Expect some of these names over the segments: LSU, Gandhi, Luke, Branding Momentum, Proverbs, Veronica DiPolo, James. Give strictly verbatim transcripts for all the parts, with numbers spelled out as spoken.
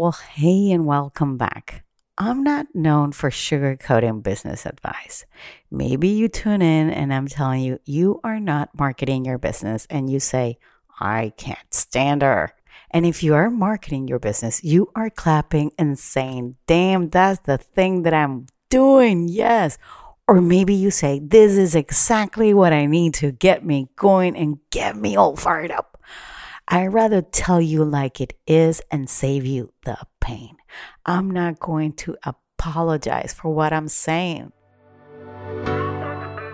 Well, hey, and welcome back. I'm not known for sugarcoating business advice. Maybe you tune in and I'm telling you, you are not marketing your business and you say, I can't stand her. And if you are marketing your business, you are clapping and saying, damn, that's the thing that I'm doing. Yes. Or maybe you say, this is exactly what I need to get me going and get me all fired up. I'd rather tell you like it is and save you the pain. I'm not going to apologize for what I'm saying.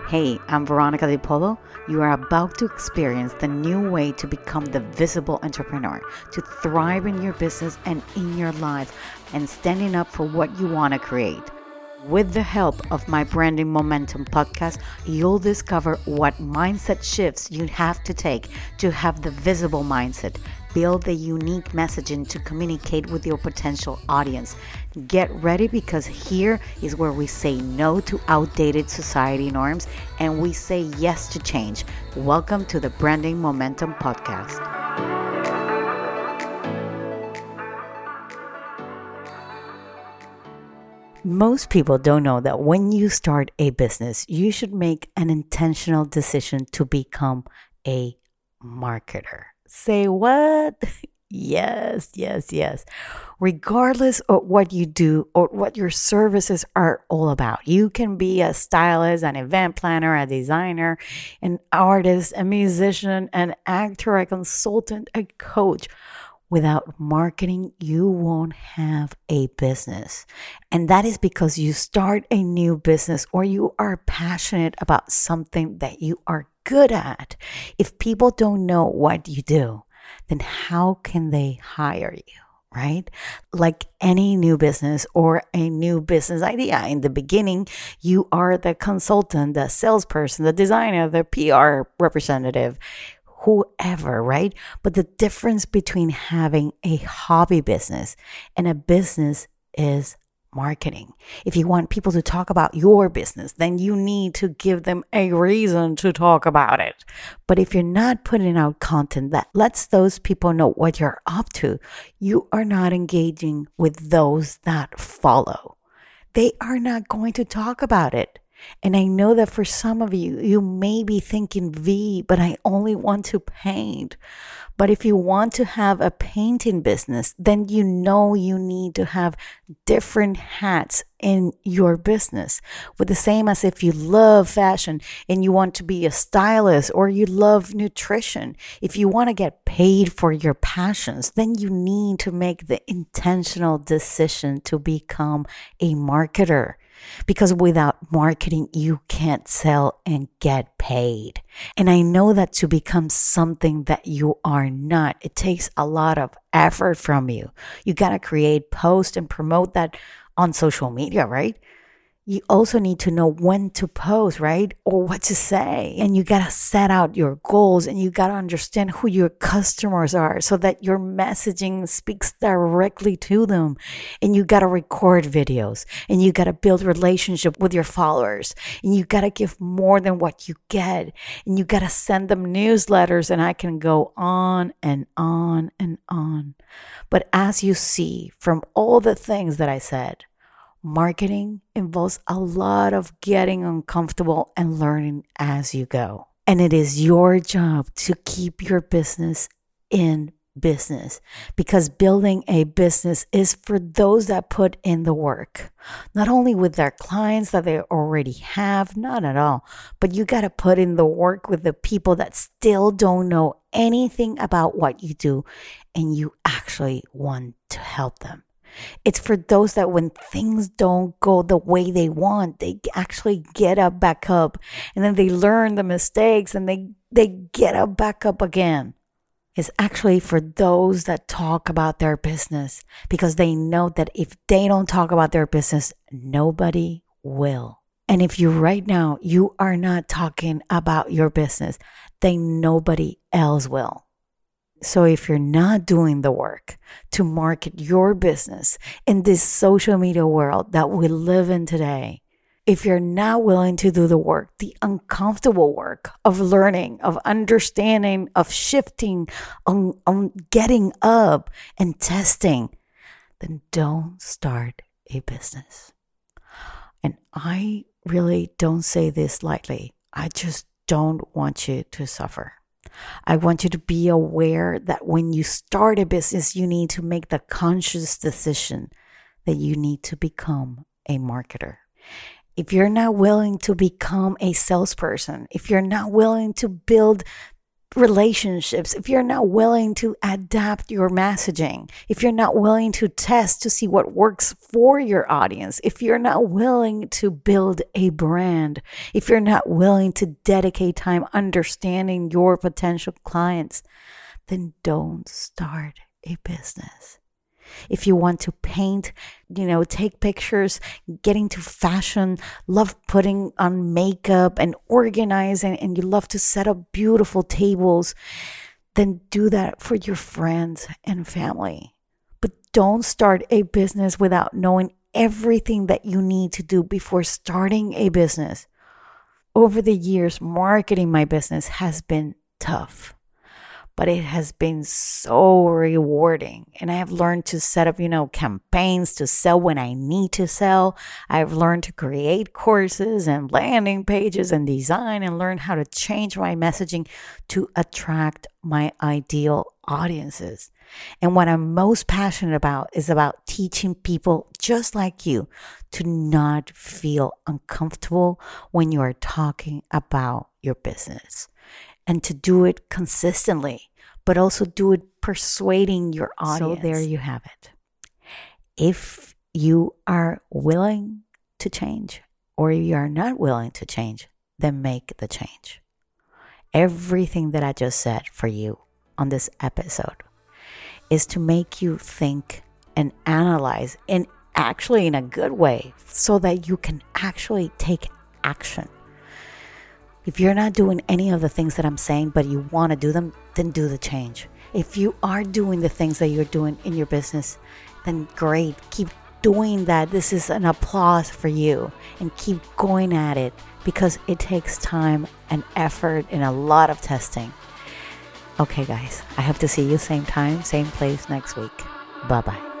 Hey, I'm Veronica DiPolo. You are about to experience the new way to become the visible entrepreneur, to thrive in your business and in your life, and standing up for what you want to create. With the help of my Branding Momentum podcast, you'll discover what mindset shifts you have to take to have the visible mindset, build the unique messaging to communicate with your potential audience. Get ready, because here is where we say no to outdated society norms and we say yes to change. Welcome to the Branding Momentum podcast. Most people don't know that when you start a business, you should make an intentional decision to become a marketer. Say what? Yes, yes, yes. Regardless of what you do or what your services are all about, you can be a stylist, an event planner, a designer, an artist, a musician, an actor, a consultant, a coach. Without marketing, you won't have a business. And that is because you start a new business or you are passionate about something that you are good at. If people don't know what you do, then how can they hire you, right? Like any new business or a new business idea, in the beginning, you are the consultant, the salesperson, the designer, the P R representative, whoever, right? But the difference between having a hobby business and a business is marketing. If you want people to talk about your business, then you need to give them a reason to talk about it. But if you're not putting out content that lets those people know what you're up to, you are not engaging with those that follow. They are not going to talk about it. And I know that for some of you, you may be thinking, V, but I only want to paint. But if you want to have a painting business, then you know you need to have different hats in your business. With the same as if you love fashion and you want to be a stylist, or you love nutrition. If you want to get paid for your passions, then you need to make the intentional decision to become a marketer. Because without marketing, you can't sell and get paid. And I know that to become something that you are not, it takes a lot of effort from you. You got to create, post, and promote that on social media, right? You also need to know when to post, right? Or what to say. And you got to set out your goals, and you got to understand who your customers are so that your messaging speaks directly to them. And you got to record videos, and you got to build relationship with your followers, and you got to give more than what you get, and you got to send them newsletters, and I can go on and on and on. But as you see from all the things that I said, marketing involves a lot of getting uncomfortable and learning as you go. And it is your job to keep your business in business, because building a business is for those that put in the work, not only with their clients that they already have, not at all, but you got to put in the work with the people that still don't know anything about what you do and you actually want to help them. It's for those that when things don't go the way they want, they actually get up, back up, and then they learn the mistakes and they, they get up, back up again. It's actually for those that talk about their business, because they know that if they don't talk about their business, nobody will. And if you right now, you are not talking about your business, then nobody else will. So if you're not doing the work to market your business in this social media world that we live in today, if you're not willing to do the work, the uncomfortable work of learning, of understanding, of shifting, on, on getting up and testing, then don't start a business. And I really don't say this lightly. I just don't want you to suffer. I want you to be aware that when you start a business, you need to make the conscious decision that you need to become a marketer. If you're not willing to become a salesperson, if you're not willing to build relationships, if you're not willing to adapt your messaging, if you're not willing to test to see what works for your audience, if you're not willing to build a brand, if you're not willing to dedicate time understanding your potential clients, then don't start a business. If you want to paint, you know, take pictures, get into fashion, love putting on makeup and organizing, and you love to set up beautiful tables, then do that for your friends and family. But don't start a business without knowing everything that you need to do before starting a business. Over the years, marketing my business has been tough, but it has been so rewarding. And I have learned to set up, you know, campaigns to sell when I need to sell. I've learned to create courses and landing pages and design and learn how to change my messaging to attract my ideal audiences. And what I'm most passionate about is about teaching people just like you to not feel uncomfortable when you are talking about your business. And to do it consistently, but also do it persuading your audience. So there you have it. If you are willing to change, or you are not willing to change, then make the change. Everything that I just said for you on this episode is to make you think and analyze, and actually in a good way, so that you can actually take action. If you're not doing any of the things that I'm saying, but you want to do them, then do the change. If you are doing the things that you're doing in your business, then great. Keep doing that. This is an applause for you, and keep going at it, because it takes time and effort and a lot of testing. Okay, guys, I hope to see you same time, same place next week. Bye-bye.